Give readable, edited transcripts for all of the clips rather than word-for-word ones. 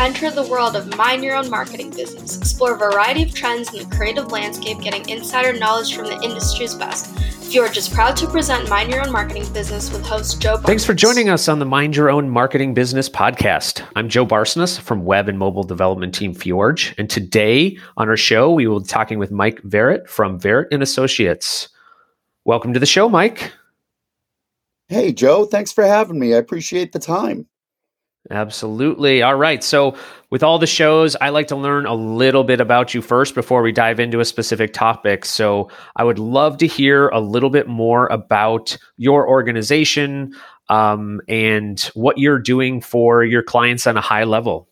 Enter the world of Mind Your Own Marketing Business. Explore a variety of trends in the creative landscape, getting insider knowledge from the industry's best. Fjorge is proud to present Mind Your Own Marketing Business with host Joe Barsness. Thanks for joining us on the Mind Your Own Marketing Business podcast. I'm Joe Barsness from Web and Mobile Development Team Fjorge. And today on our show, we will be talking with Mike Verrett from Verrett & Associates. Welcome to the show, Mike. Hey, Joe. Thanks for having me. I appreciate the time. Absolutely. All right. So with all the shows, I like to learn a little bit about you first before we dive into a specific topic. So I would love to hear a little bit more about your organization and what you're doing for your clients on a high level.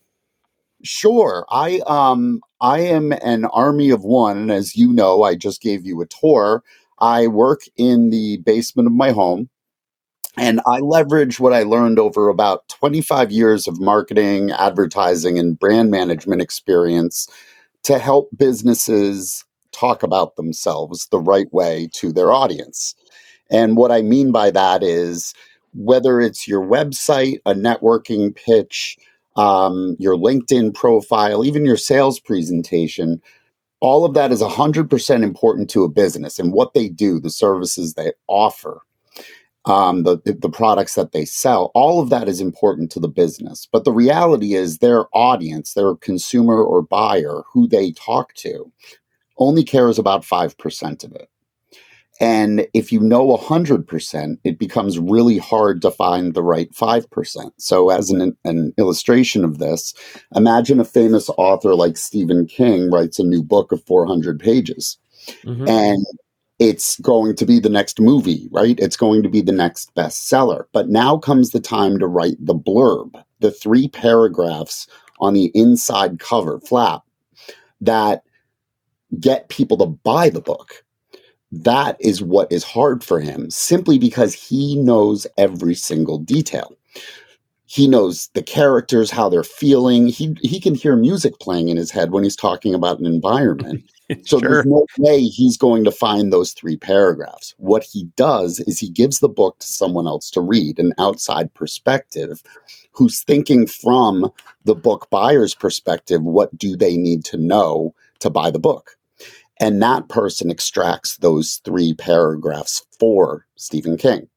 Sure. I am an army of one. And as you know, I just gave you a tour. I work in the basement of my home. And I leverage what I learned over about 25 years of marketing, advertising, and brand management experience to help businesses talk about themselves the right way to their audience. And what I mean by that is whether it's your website, a networking pitch, your LinkedIn profile, even your sales presentation, all of that is 100% important to a business and what they do, the services they offer. The products that they sell, all of that is important to the business. But the reality is their audience, their consumer or buyer, who they talk to, only cares about 5% of it. And if you know 100%, it becomes really hard to find the right 5%. So as an illustration of this, imagine a famous author like Stephen King writes a new book of 400 pages. Mm-hmm. And it's going to be the next movie, right? It's going to be the next bestseller. But now comes the time to write the blurb, the three paragraphs on the inside cover flap that get people to buy the book. That is what is hard for him, simply because he knows every single detail. He knows the characters, how they're feeling. He can hear music playing in his head when he's talking about an environment. So sure. There's no way he's going to find those three paragraphs. What he does is he gives the book to someone else to read, an outside perspective, who's thinking from the book buyer's perspective, what do they need to know to buy the book? And that person extracts those three paragraphs for Stephen King.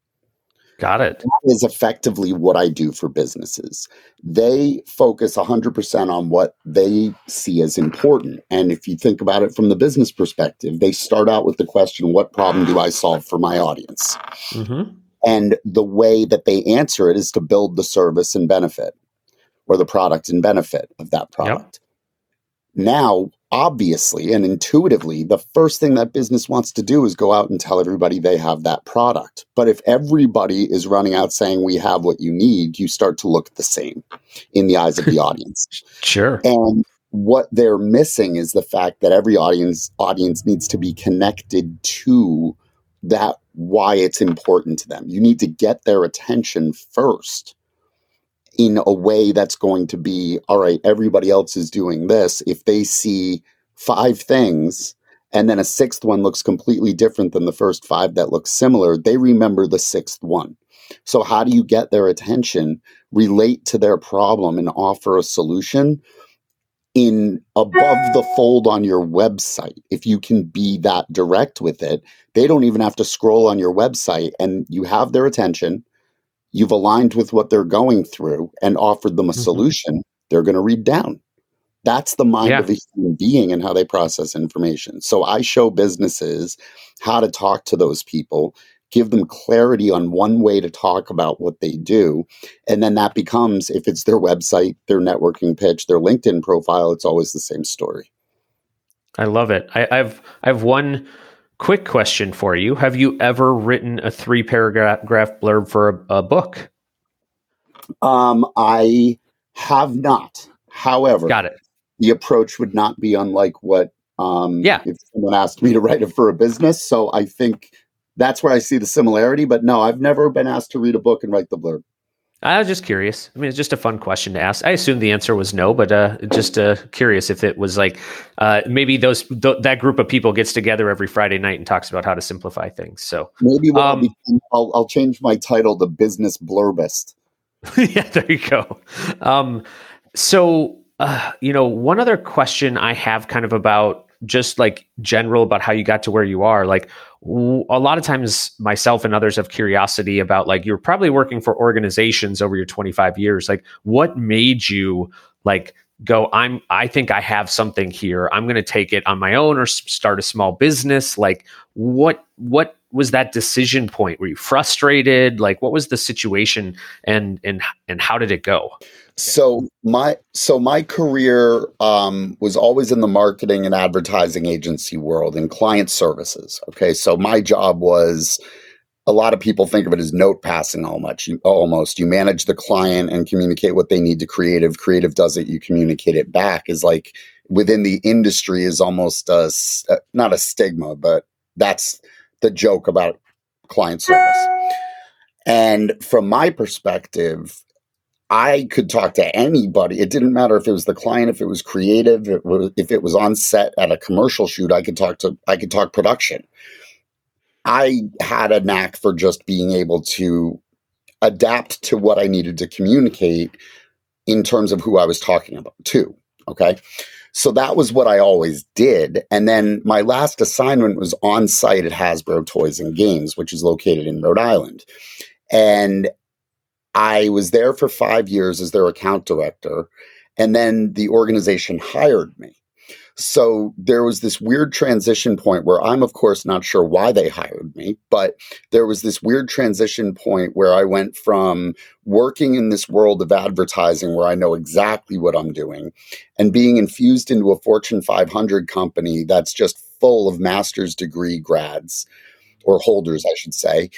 Got it. That is effectively what I do for businesses. They focus 100% on what they see as important. And if you think about it from the business perspective, they start out with the question, what problem do I solve for my audience? Mm-hmm. And the way that they answer it is to build the service and benefit, or the product and benefit of that product. Yep. Now, obviously and intuitively, the first thing that business wants to do is go out and tell everybody they have that product. But if everybody is running out saying, we have what you need, you start to look the same in the eyes of the audience. Sure. And what they're missing is the fact that every audience needs to be connected to that, why it's important to them. You need to get their attention first, in a way that's going to be, all right, everybody else is doing this. If they see five things and then a sixth one looks completely different than the first five that look similar, they remember the sixth one. So how do you get their attention, relate to their problem, and offer a solution in above the fold on your website? If you can be that direct with it, they don't even have to scroll on your website and you have their attention. You've aligned with what they're going through and offered them a solution. Mm-hmm. They're going to read down. That's the mind of a human being and how they process information. So I show businesses how to talk to those people, give them clarity on one way to talk about what they do. And then that becomes, if it's their website, their networking pitch, their LinkedIn profile, it's always the same story. I love it. I have one quick question for you. Have you ever written a three-paragraph blurb for a book? I have not. However, got it. The approach would not be unlike what if someone asked me to write it for a business. So I think that's where I see the similarity. But no, I've never been asked to read a book and write the blurb. I was just curious. I mean, it's just a fun question to ask. I assumed the answer was no, but just curious if it was like maybe that group of people gets together every Friday night and talks about how to simplify things. So maybe I'll change my title to Business Blurbist. Yeah, there you go. So One other question I have kind of about just like general about how you got to where you are. Like a lot of times myself and others have curiosity about like, you're probably working for organizations over your 25 years. Like what made you like go, I think I have something here. I'm going to take it on my own or start a small business. Like what was that decision point? Were you frustrated? Like what was the situation and how did it go? So my career was always in the marketing and advertising agency world and client services. Okay. So my job was, a lot of people think of it as note passing almost. You manage the client and communicate what they need to creative. Creative does it. You communicate it back is like within the industry is almost not a stigma, but that's the joke about client service. And from my perspective, I could talk to anybody. It didn't matter if it was the client, if it was creative, if it was on set at a commercial shoot, I could talk production. I had a knack for just being able to adapt to what I needed to communicate in terms of who I was talking about to. Okay. So that was what I always did. And then my last assignment was on site at Hasbro Toys and Games, which is located in Rhode Island. And I was there for 5 years as their account director, and then the organization hired me. So there was this weird transition point where I'm, of course, not sure why they hired me, but there was this weird transition point where I went from working in this world of advertising where I know exactly what I'm doing and being infused into a Fortune 500 company that's just full of master's degree grads or holders, I should say,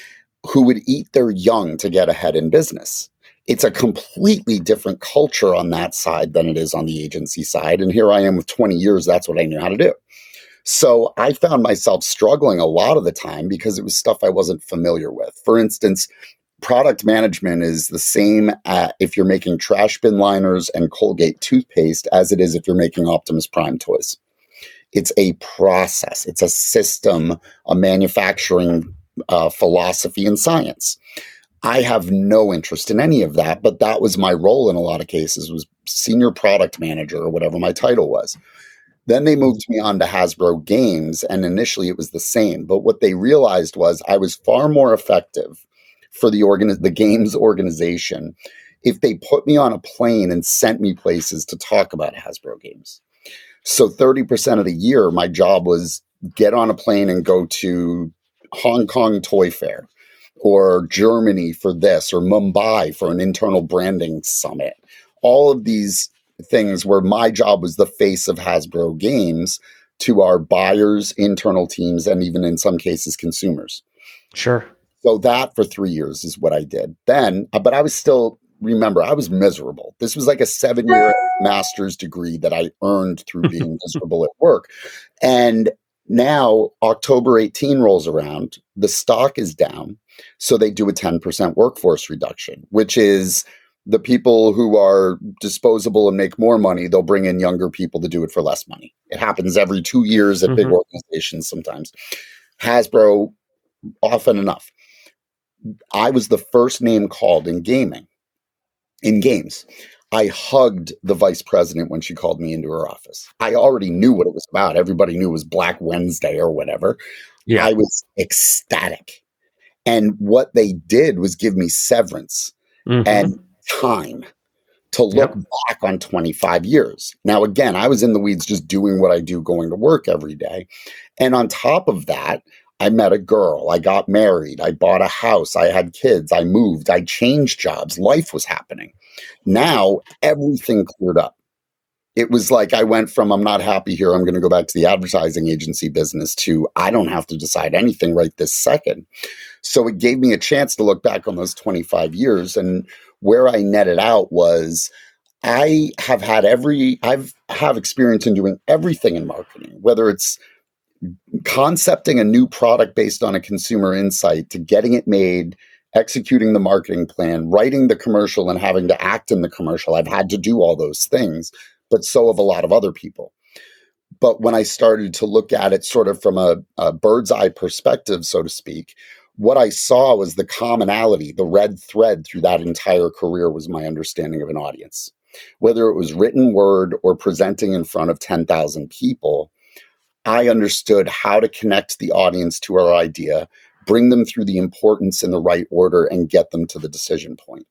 who would eat their young to get ahead in business. It's a completely different culture on that side than it is on the agency side. And here I am with 20 years. That's what I knew how to do. So I found myself struggling a lot of the time because it was stuff I wasn't familiar with. For instance, product management is the same if you're making trash bin liners and Colgate toothpaste as it is if you're making Optimus Prime toys. It's a process. It's a system, a manufacturing philosophy and science. I have no interest in any of that, but that was my role in a lot of cases, was senior product manager or whatever my title was. Then they moved me on to Hasbro Games, and initially it was the same. But what they realized was I was far more effective for the games organization if they put me on a plane and sent me places to talk about Hasbro Games. So 30% of the year, my job was get on a plane and go to Hong Kong Toy Fair, or Germany for this, or Mumbai for an internal branding summit. All of these things where my job was the face of Hasbro Games to our buyers, internal teams, and even in some cases, consumers. Sure. So that for 3 years is what I did then. But I was still, remember, I was miserable. This was like a 7-year master's degree that I earned through being miserable at work. And now October 18 rolls around, the stock is down. So they do a 10% workforce reduction, which is the people who are disposable and make more money, they'll bring in younger people to do it for less money. It happens every 2 years at big organizations sometimes. Hasbro, often enough. I was the first name called in games. I hugged the vice president when she called me into her office. I already knew what it was about. Everybody knew it was Black Wednesday or whatever. Yeah. I was ecstatic. And what they did was give me severance and time to look back on 25 years. Now, again, I was in the weeds just doing what I do, going to work every day. And on top of that, I met a girl. I got married. I bought a house. I had kids. I moved. I changed jobs. Life was happening. Now, everything cleared up. It was like I went from I'm not happy here, I'm going to go back to the advertising agency business to I don't have to decide anything right this second. So it gave me a chance to look back on those 25 years. And where I netted out was I have had I have experience in doing everything in marketing, whether it's concepting a new product based on a consumer insight to getting it made, executing the marketing plan, writing the commercial and having to act in the commercial. I've had to do all those things, but so have a lot of other people. But when I started to look at it sort of from a bird's eye perspective, so to speak, what I saw was the commonality, the red thread through that entire career was my understanding of an audience. whether it was written word or presenting in front of 10,000 people, I understood how to connect the audience to our idea, bring them through the importance in the right order, and get them to the decision point.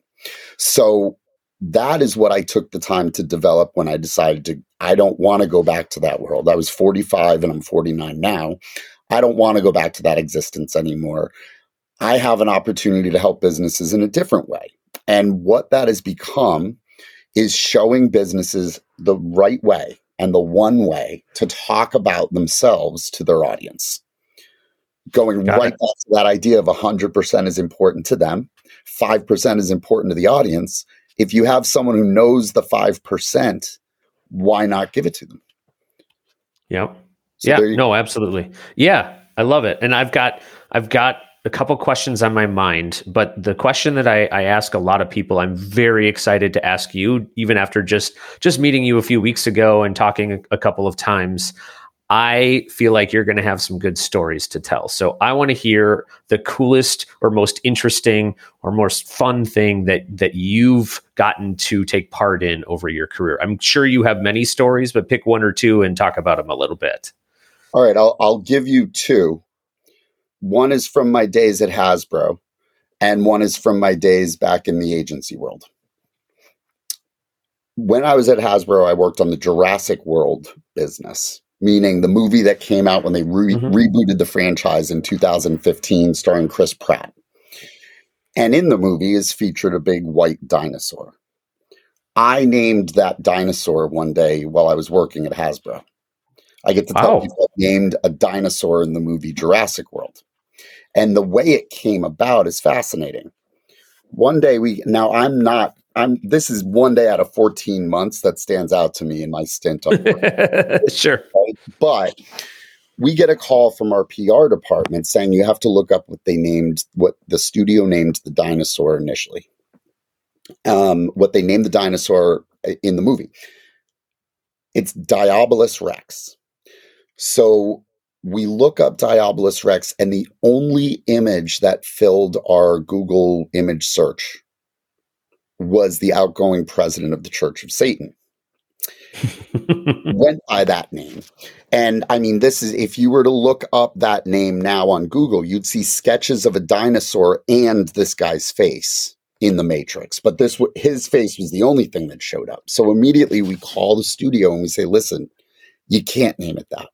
So that is what I took the time to develop when I decided I don't want to go back to that world. I was 45 and I'm 49 now. I don't want to go back to that existence anymore. I have an opportunity to help businesses in a different way. And what that has become is showing businesses the right way and the one way to talk about themselves to their audience. Going right back to that idea of 100% is important to them, 5% is important to the audience. If you have someone who knows the 5%, why not give it to them? Yeah. So yeah, no, absolutely. Yeah, I love it. And I've got a couple questions on my mind, but the question that I ask a lot of people, I'm very excited to ask you, even after just meeting you a few weeks ago and talking a couple of times, I feel like you're going to have some good stories to tell. So I want to hear the coolest or most interesting or most fun thing that you've gotten to take part in over your career. I'm sure you have many stories, but pick one or two and talk about them a little bit. All right. I'll give you two. One is from my days at Hasbro, and one is from my days back in the agency world. When I was at Hasbro, I worked on the Jurassic World business, meaning the movie that came out when they rebooted the franchise in 2015, starring Chris Pratt. And in the movie is featured a big white dinosaur. I named that dinosaur one day while I was working at Hasbro. I get to tell people I named a dinosaur in the movie Jurassic World. And the way it came about is fascinating. One day this is one day out of 14 months that stands out to me in my stint on work. Sure. Right? But we get a call from our PR department saying you have to look up what the studio named the dinosaur initially. What they named the dinosaur in the movie. It's Diabolus Rex. So we look up Diabolus Rex, and the only image that filled our Google image search was the outgoing president of the Church of Satan. Went by that name. And I mean, if you were to look up that name now on Google, you'd see sketches of a dinosaur and this guy's face in the Matrix. But his face was the only thing that showed up. So immediately we call the studio and we say, listen, you can't name it that.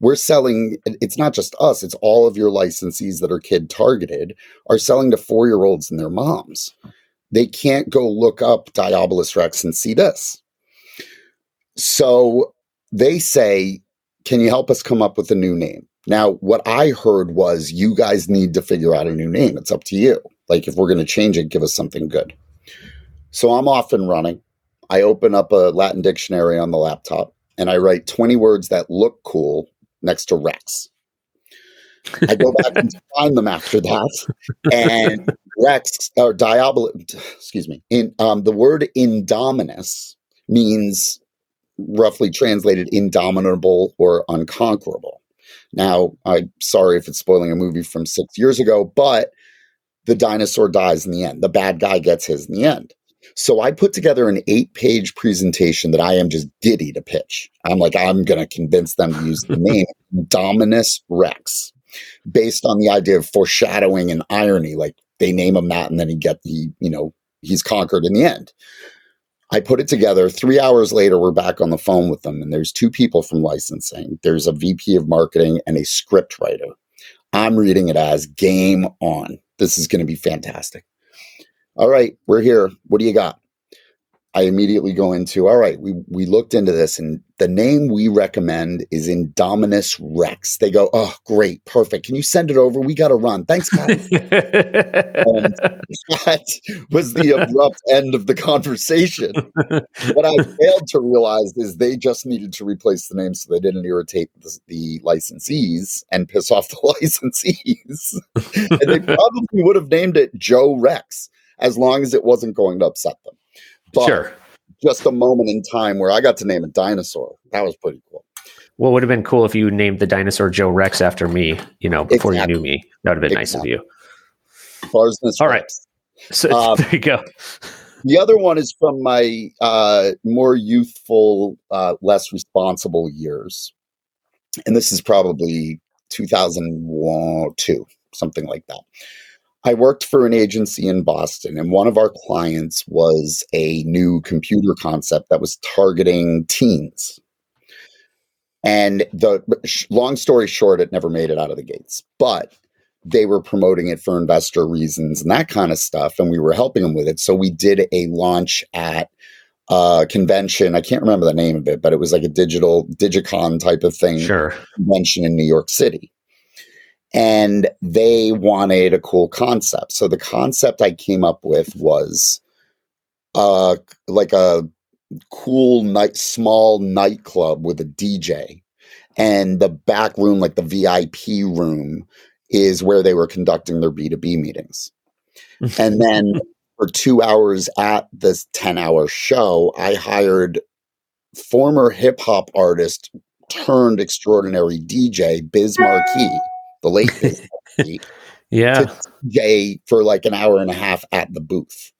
We're selling, it's not just us, it's all of your licensees that are kid targeted are selling to 4-year-olds and their moms. They can't go look up Diabolus Rex and see this. So they say, can you help us come up with a new name? Now, what I heard was, you guys need to figure out a new name. It's up to you. Like, if we're going to change it, give us something good. So I'm off and running. I open up a Latin dictionary on the laptop, and I write 20 words that look cool next to Rex. I go back and find them after that, and Rex or Diabolus, excuse me. The word Indominus means, roughly translated, indomitable or unconquerable. Now, I'm sorry if it's spoiling a movie from 6 years ago, but the dinosaur dies in the end. The bad guy gets his in the end. So I put together an 8-page presentation that I am just giddy to pitch. I'm like, I'm going to convince them to use the name Indominus Rex, based on the idea of foreshadowing and irony. Like, they name him that, and then he's conquered in the end. I put it together. 3 hours later, we're back on the phone with them, and there's two people from licensing. There's a VP of marketing and a script writer. I'm reading it as game on. This is going to be fantastic. All right, we're here. What do you got? I immediately go into, all right, we looked into this, and the name we recommend is Indominus Rex. They go, oh, great, perfect. Can you send it over? We got to run. Thanks, guys. And that was the abrupt end of the conversation. What I failed to realize is they just needed to replace the name so they didn't irritate the licensees and piss off the licensees. And they probably would have named it Joe Rex, as long as it wasn't going to upset them. But sure, just a moment in time where I got to name a dinosaur. That was pretty cool. Well, it would have been cool if you named the dinosaur Joe Rex after me, before you knew me. That would have been nice of you. Barsness. All right. So there you go. The other one is from my more youthful, less responsible years. And this is probably 2002, something like that. I worked for an agency in Boston, and one of our clients was a new computer concept that was targeting teens. And the long story short, it never made it out of the gates, but they were promoting it for investor reasons and that kind of stuff. And we were helping them with it. So we did a launch at a convention. I can't remember the name of it, but it was like a Digicon type of thing. Sure. Convention in New York City. And they wanted a cool concept. So the concept I came up with was like a cool small nightclub with a DJ, and the back room, like the VIP room, is where they were conducting their B2B meetings. And then for 2 hours at this 10-hour show, I hired former hip hop artist turned extraordinary DJ Biz Markie, the late Biz Markie, yeah, DJ for like an hour and a half at the booth.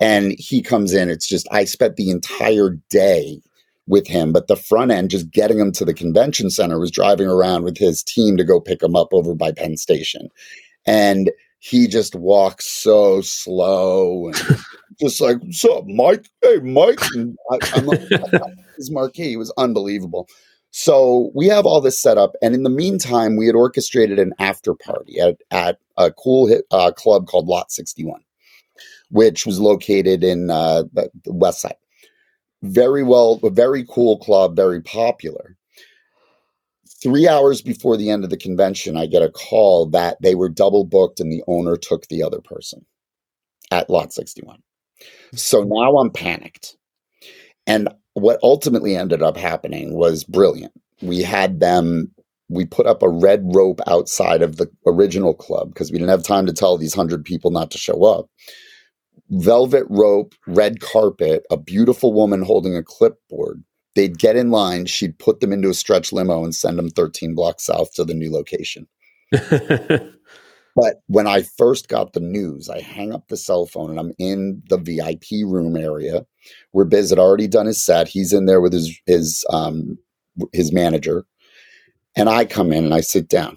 And he comes in, it's just, I spent the entire day with him, but the front end, just getting him to the convention center, was driving around with his team to go pick him up over by Penn Station. And he just walks so slow and just like, what's up, Mike? Hey, Mike. And I'm like, his marquee was unbelievable. So we have all this set up. And in the meantime, we had orchestrated an after party at a cool club called Lot 61. Which was located in the West Side. A very cool club, very popular. 3 hours before the end of the convention, I get a call that they were double booked and the owner took the other person at Lot 61. So now I'm panicked. And what ultimately ended up happening was brilliant. We put up a red rope outside of the original club because we didn't have time to tell these 100 people not to show up. Velvet rope, red carpet, a beautiful woman holding a clipboard. They'd get in line. She'd put them into a stretch limo and send them 13 blocks south to the new location. But when I first got the news, I hang up the cell phone and I'm in the VIP room area where Biz had already done his set. He's in there with his manager. And I come in and I sit down.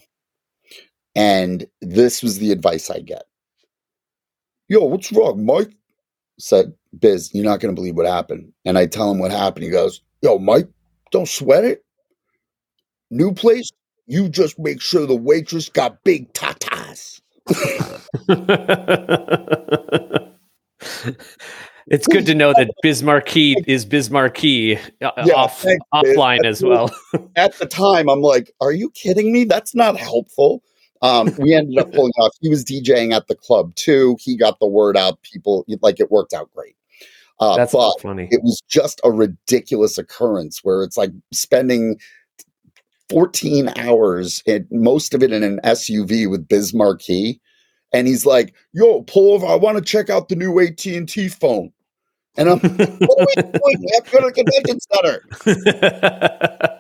And this was the advice I get. Yo, what's wrong, Mike? Said, Biz, you're not going to believe what happened. And I tell him what happened. He goes, yo, Mike, don't sweat it. New place, you just make sure the waitress got big tatas. It's good to know that Biz Markie is Biz Markie offline as well. At the time, I'm like, are you kidding me? That's not helpful. We ended up pulling off. He was DJing at the club too. He got the word out. People like it worked out great. That's but funny. It was just a ridiculous occurrence where it's like spending 14 hours, most of it in an SUV with Biz Markie, and he's like, "Yo, pull over. I want to check out the new AT&T phone." And I'm like, what are we doing? I have to go to the convention center.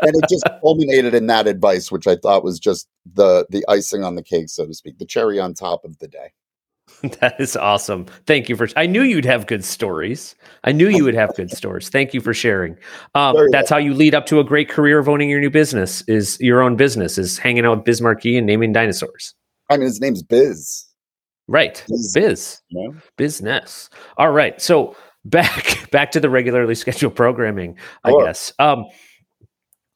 And it just culminated in that advice, which I thought was just the icing on the cake, so to speak, the cherry on top of the day. That is awesome. Thank you for, I knew you'd have good stories. Thank you for sharing. That's how you lead up to a great career of owning your new business, is your own business, is hanging out with Biz Markie and naming dinosaurs. I mean, his name's Biz. Right. Biz. You know? Business. All right. So, Back to the regularly scheduled programming, I guess. I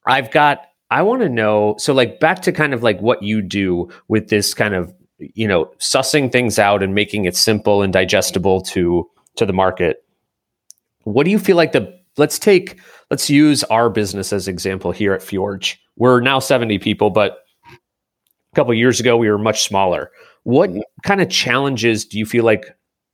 want to know, so like back to kind of like what you do with this kind of, you know, sussing things out and making it simple and digestible to the market. What do you feel like let's use our business as example here at Fjorge. We're now 70 people, but a couple of years ago we were much smaller. What kind of challenges do you feel like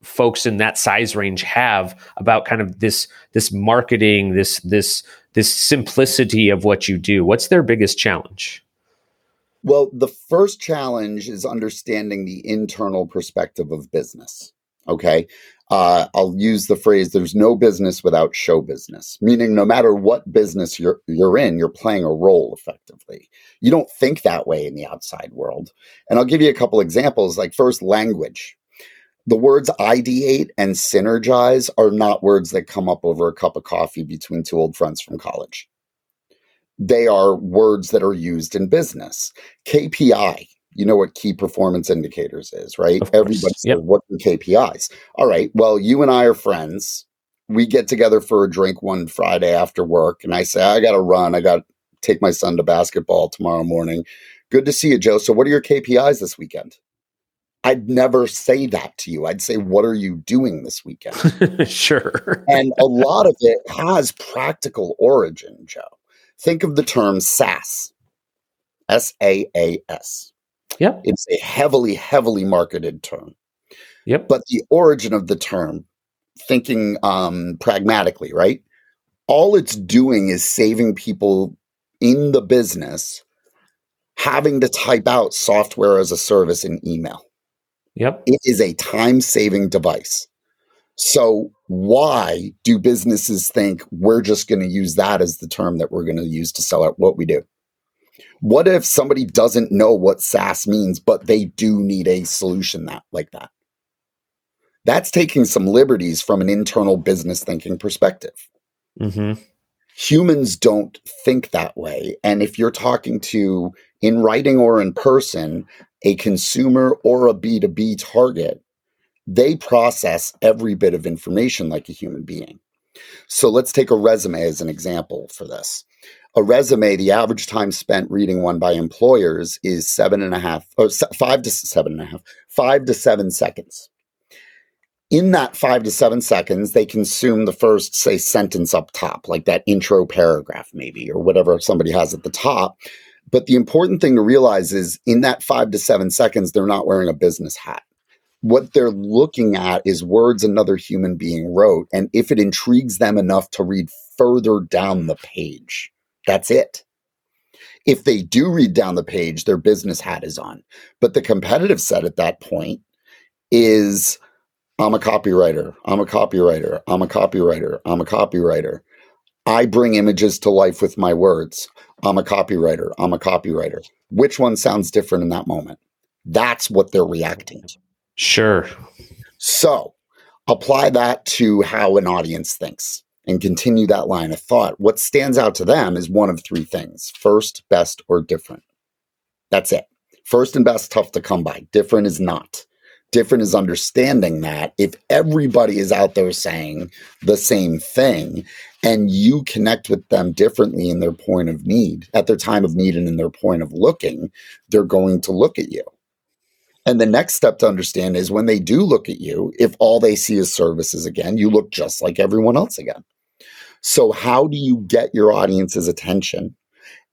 folks in that size range have about kind of this marketing, this simplicity of what you do? What's their biggest challenge? Well, the first challenge is understanding the internal perspective of business. Okay. I'll use the phrase, there's no business without show business, meaning no matter what business you're in, you're playing a role effectively. You don't think that way in the outside world. And I'll give you a couple examples, like first, language. The words ideate and synergize are not words that come up over a cup of coffee between two old friends from college. They are words that are used in business. KPI, you know what key performance indicators is, right? Everybody says, what are KPIs? All right, well, you and I are friends. We get together for a drink one Friday after work, and I say, I got to run. I got to take my son to basketball tomorrow morning. Good to see you, Joe. So what are your KPIs this weekend? I'd never say that to you. I'd say, what are you doing this weekend? Sure. And a lot of it has practical origin, Joe. Think of the term SaaS, S-A-A-S. Yep. It's a heavily, heavily marketed term. Yep. But the origin of the term, thinking pragmatically, right? All it's doing is saving people in the business having to type out software as a service in email. Yep. It is a time-saving device. So why do businesses think we're just going to use that as the term that we're going to use to sell out what we do? What if somebody doesn't know what SaaS means, but they do need a solution that like that? That's taking some liberties from an internal business thinking perspective. Mm-hmm. Humans don't think that way. And if you're talking to, in writing or in person, a consumer or a B2B target, they process every bit of information like a human being. So let's take a resume as an example for this. A resume, the average time spent reading one by employers is 5 to 7 seconds. In that 5 to 7 seconds, they consume the first, say, sentence up top, like that intro paragraph maybe, or whatever somebody has at the top. But the important thing to realize is in that 5 to 7 seconds, they're not wearing a business hat. What they're looking at is words another human being wrote. And if it intrigues them enough to read further down the page, that's it. If they do read down the page, their business hat is on. But the competitive set at that point is, I'm a copywriter. I bring images to life with my words. I'm a copywriter. Which one sounds different in that moment? That's what they're reacting to. Sure. So apply that to how an audience thinks and continue that line of thought. What stands out to them is one of three things: first, best, or different. That's it. First and best, tough to come by. Different is not. Different is understanding that if everybody is out there saying the same thing and you connect with them differently in their point of need, at their time of need and in their point of looking, they're going to look at you. And the next step to understand is when they do look at you, if all they see is services again, you look just like everyone else again. So how do you get your audience's attention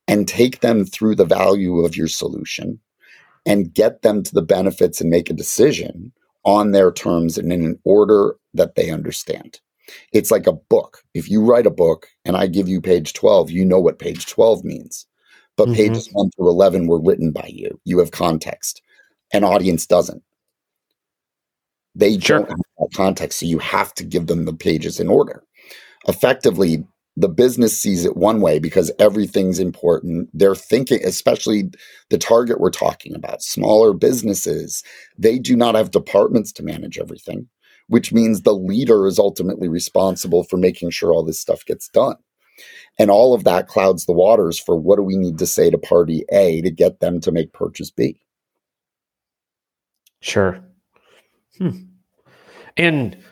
and take them through the value of your solution and get them to the benefits and make a decision on their terms and in an order that they understand? It's like a book. If you write a book and I give you page 12, you know what page 12 means. But mm-hmm. pages 1 through 11 were written by you. You have context. An audience doesn't. They sure. don't have that context, so you have to give them the pages in order. Effectively, the business sees it one way because everything's important. They're thinking, especially the target we're talking about, smaller businesses, they do not have departments to manage everything, which means the leader is ultimately responsible for making sure all this stuff gets done. And all of that clouds the waters for what do we need to say to party A to get them to make purchase B. Sure. And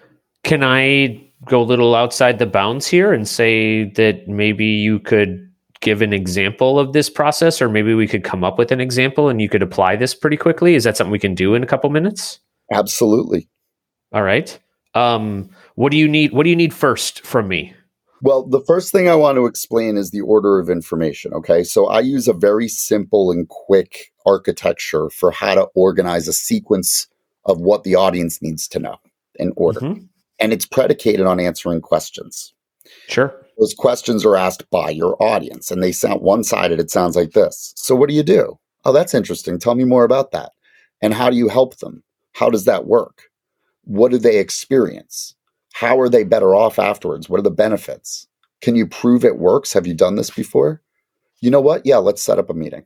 can I go a little outside the bounds here and say that maybe you could give an example of this process, or maybe we could come up with an example and you could apply this pretty quickly? Is that something we can do in a couple minutes? Absolutely. All right. What do you need? What do you need first from me? Well, the first thing I want to explain is the order of information. Okay. So I use a very simple and quick architecture for how to organize a sequence of what the audience needs to know in order. Mm-hmm. And it's predicated on answering questions. Sure. Those questions are asked by your audience and they sound one-sided. It sounds like this. So what do you do? Oh, that's interesting. Tell me more about that. And how do you help them? How does that work? What do they experience? How are they better off afterwards? What are the benefits? Can you prove it works? Have you done this before? You know what? Yeah, let's set up a meeting.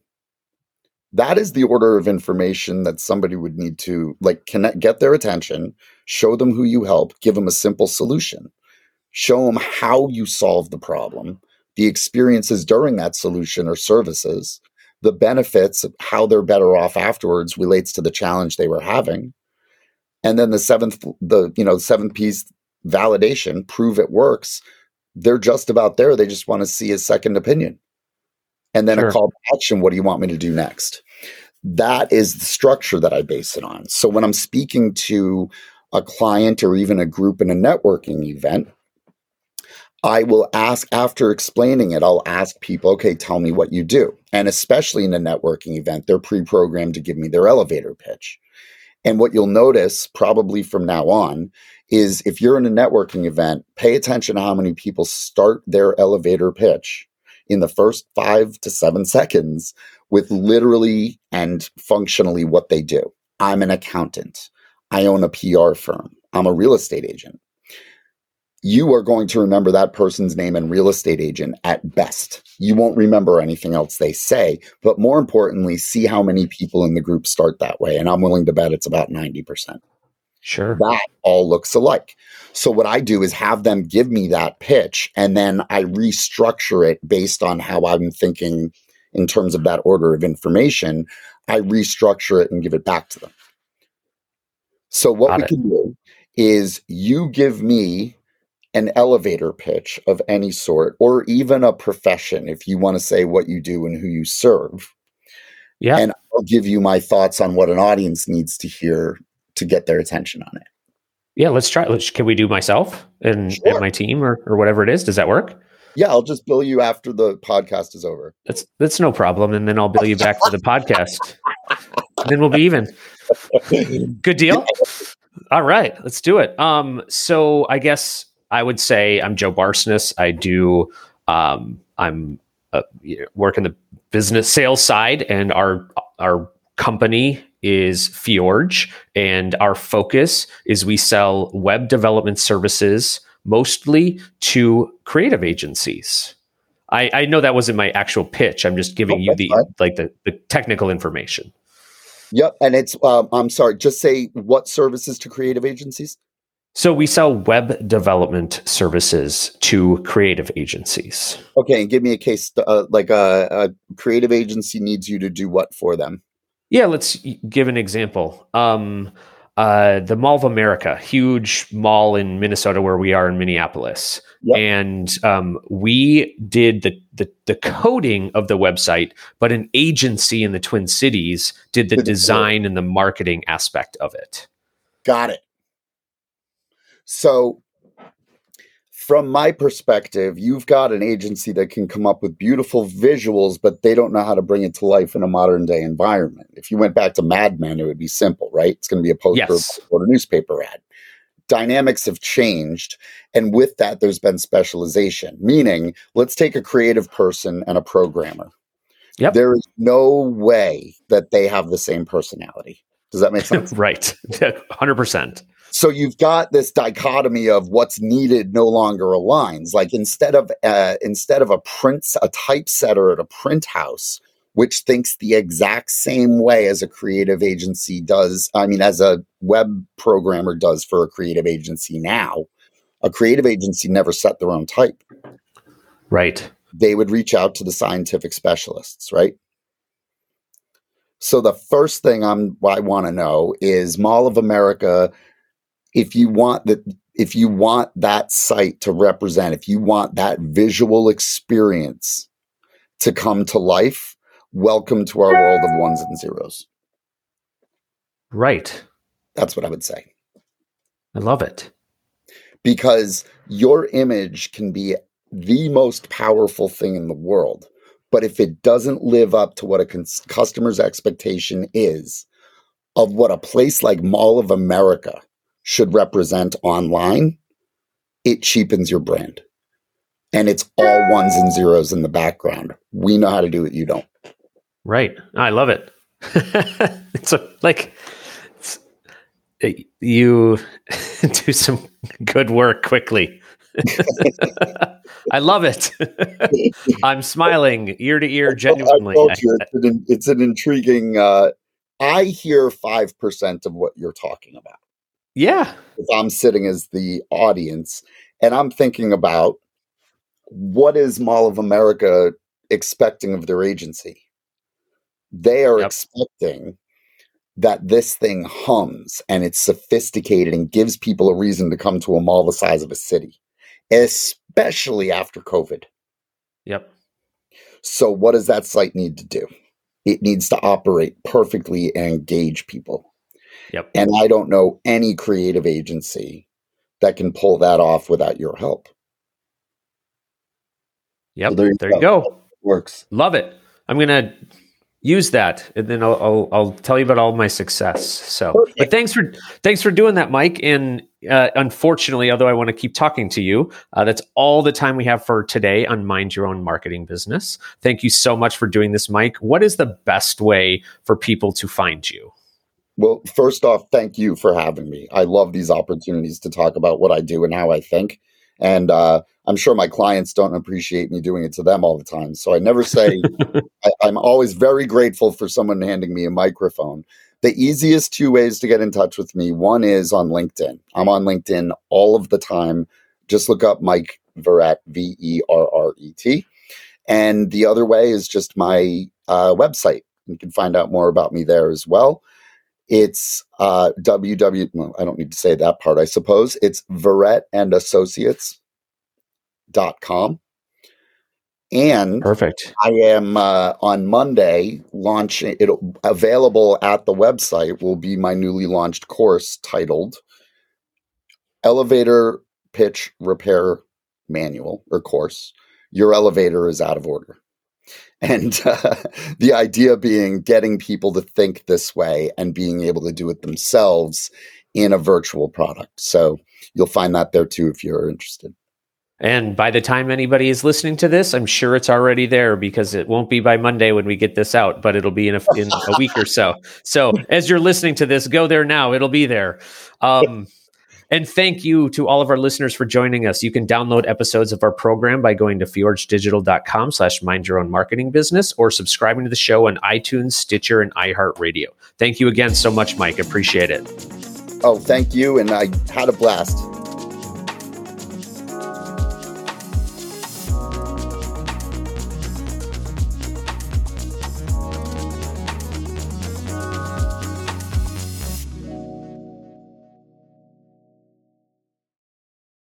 That is the order of information that somebody would need to like connect, get their attention, show them who you help, give them a simple solution, show them how you solve the problem, the experiences during that solution or services, the benefits, how they're better off afterwards relates to the challenge they were having. And then the seventh piece, validation, prove it works. They're just about there. They just want to see a second opinion. And then sure. A call to action. What do you want me to do next? That is the structure that I base it on. So when I'm speaking to a client or even a group in a networking event, I will ask, after explaining it, I'll ask people, okay, tell me what you do. And especially in a networking event, they're pre-programmed to give me their elevator pitch. And what you'll notice probably from now on is if you're in a networking event, pay attention to how many people start their elevator pitch in the first 5 to 7 seconds with literally and functionally what they do. I'm an accountant. I own a PR firm. I'm a real estate agent. You are going to remember that person's name and real estate agent at best. You won't remember anything else they say, but more importantly, see how many people in the group start that way. And I'm willing to bet it's about 90%. Sure. That all looks alike. So what I do is have them give me that pitch, and then I restructure it based on how I'm thinking in terms of that order of information. I restructure it and give it back to them. So what Got we it. Can do is you give me an elevator pitch of any sort, or even a profession, if you want to say what you do and who you serve. Yeah. And I'll give you my thoughts on what an audience needs to hear to get their attention on it. Yeah, let's try it. Can we do myself and, sure. and my team or whatever it is? Does that work? Yeah, I'll just bill you after the podcast is over. That's no problem. And then I'll bill you back for the podcast. And then we'll be even. Good deal. All right, let's do it. So I guess I would say I'm Joe Barsness. I do, I work in the business sales side, and our company is Fjorge, and our focus is we sell web development services mostly to creative agencies. I know that wasn't my actual pitch. I'm just giving you the technical information. Yep. And it's, I'm sorry, just say what services to creative agencies? So we sell web development services to creative agencies. Okay. And give me a case, like a creative agency needs you to do what for them? Yeah, let's give an example. The Mall of America, huge mall in Minnesota where we are in Minneapolis. Yep. And we did the coding of the website, but an agency in the Twin Cities did the design and the marketing aspect of it. Got it. So from my perspective, you've got an agency that can come up with beautiful visuals, but they don't know how to bring it to life in a modern day environment. If you went back to Mad Men, it would be simple, right? It's going to be a poster yes. or a newspaper ad. Dynamics have changed. And with that, there's been specialization, meaning let's take a creative person and a programmer. Yep. There is no way that they have the same personality. Does that make sense? Right. 100%. So you've got this dichotomy of what's needed no longer aligns. Like instead of a typesetter at a print house, which thinks the exact same way as a creative agency does, as a web programmer does for a creative agency now, a creative agency never set their own type. Right. They would reach out to the scientific specialists, right? So the first thing I want to know is Mall of America. If you want that site to represent, if you want that visual experience to come to life, welcome to our world of ones and zeros. Right. That's what I would say. I love it. Because your image can be the most powerful thing in the world, but if it doesn't live up to what a customer's expectation is of what a place like Mall of America should represent online, it cheapens your brand. And it's all ones and zeros in the background. We know how to do it. You don't. Right. I love it. You do some good work quickly. I love it. I'm smiling ear to ear, genuinely. I told you, it's an intriguing. I hear 5% of what you're talking about. Yeah. If I'm sitting as the audience and I'm thinking about what is Mall of America expecting of their agency? They are expecting that this thing hums and it's sophisticated and gives people a reason to come to a mall the size of a city, especially after COVID. Yep. So what does that site need to do? It needs to operate perfectly and engage people. Yep. And I don't know any creative agency that can pull that off without your help. Yep. So there you go. Works. Love it. I'm going to use that, and then I'll tell you about all my success. So, but thanks for doing that, Mike. And unfortunately, although I want to keep talking to you, that's all the time we have for today on Mind Your Own Marketing Business. Thank you so much for doing this, Mike. What is the best way for people to find you? Well, first off, thank you for having me. I love these opportunities to talk about what I do and how I think. And I'm sure my clients don't appreciate me doing it to them all the time. So I never say, I'm always very grateful for someone handing me a microphone. The easiest two ways to get in touch with me. One is on LinkedIn. I'm on LinkedIn all of the time. Just look up Mike Verrett, Verrett. And the other way is just my website. You can find out more about me there as well. It's well, I don't need to say that part, I suppose. It's verrettandassociates.com. And perfect. I am on Monday launching it. Available at the website will be my newly launched course titled Elevator Pitch Repair Manual or Course. Your elevator is out of order. And the idea being getting people to think this way and being able to do it themselves in a virtual product. So you'll find that there too, if you're interested. And by the time anybody is listening to this, I'm sure it's already there, because it won't be by Monday when we get this out, but it'll be in a week or so. So as you're listening to this, go there now. It'll be there. And thank you to all of our listeners for joining us. You can download episodes of our program by going to fjorgedigital.com/mindyourownmarketingbusiness or subscribing to the show on iTunes, Stitcher, and iHeartRadio. Thank you again so much, Mike. Appreciate it. Oh, thank you. And I had a blast.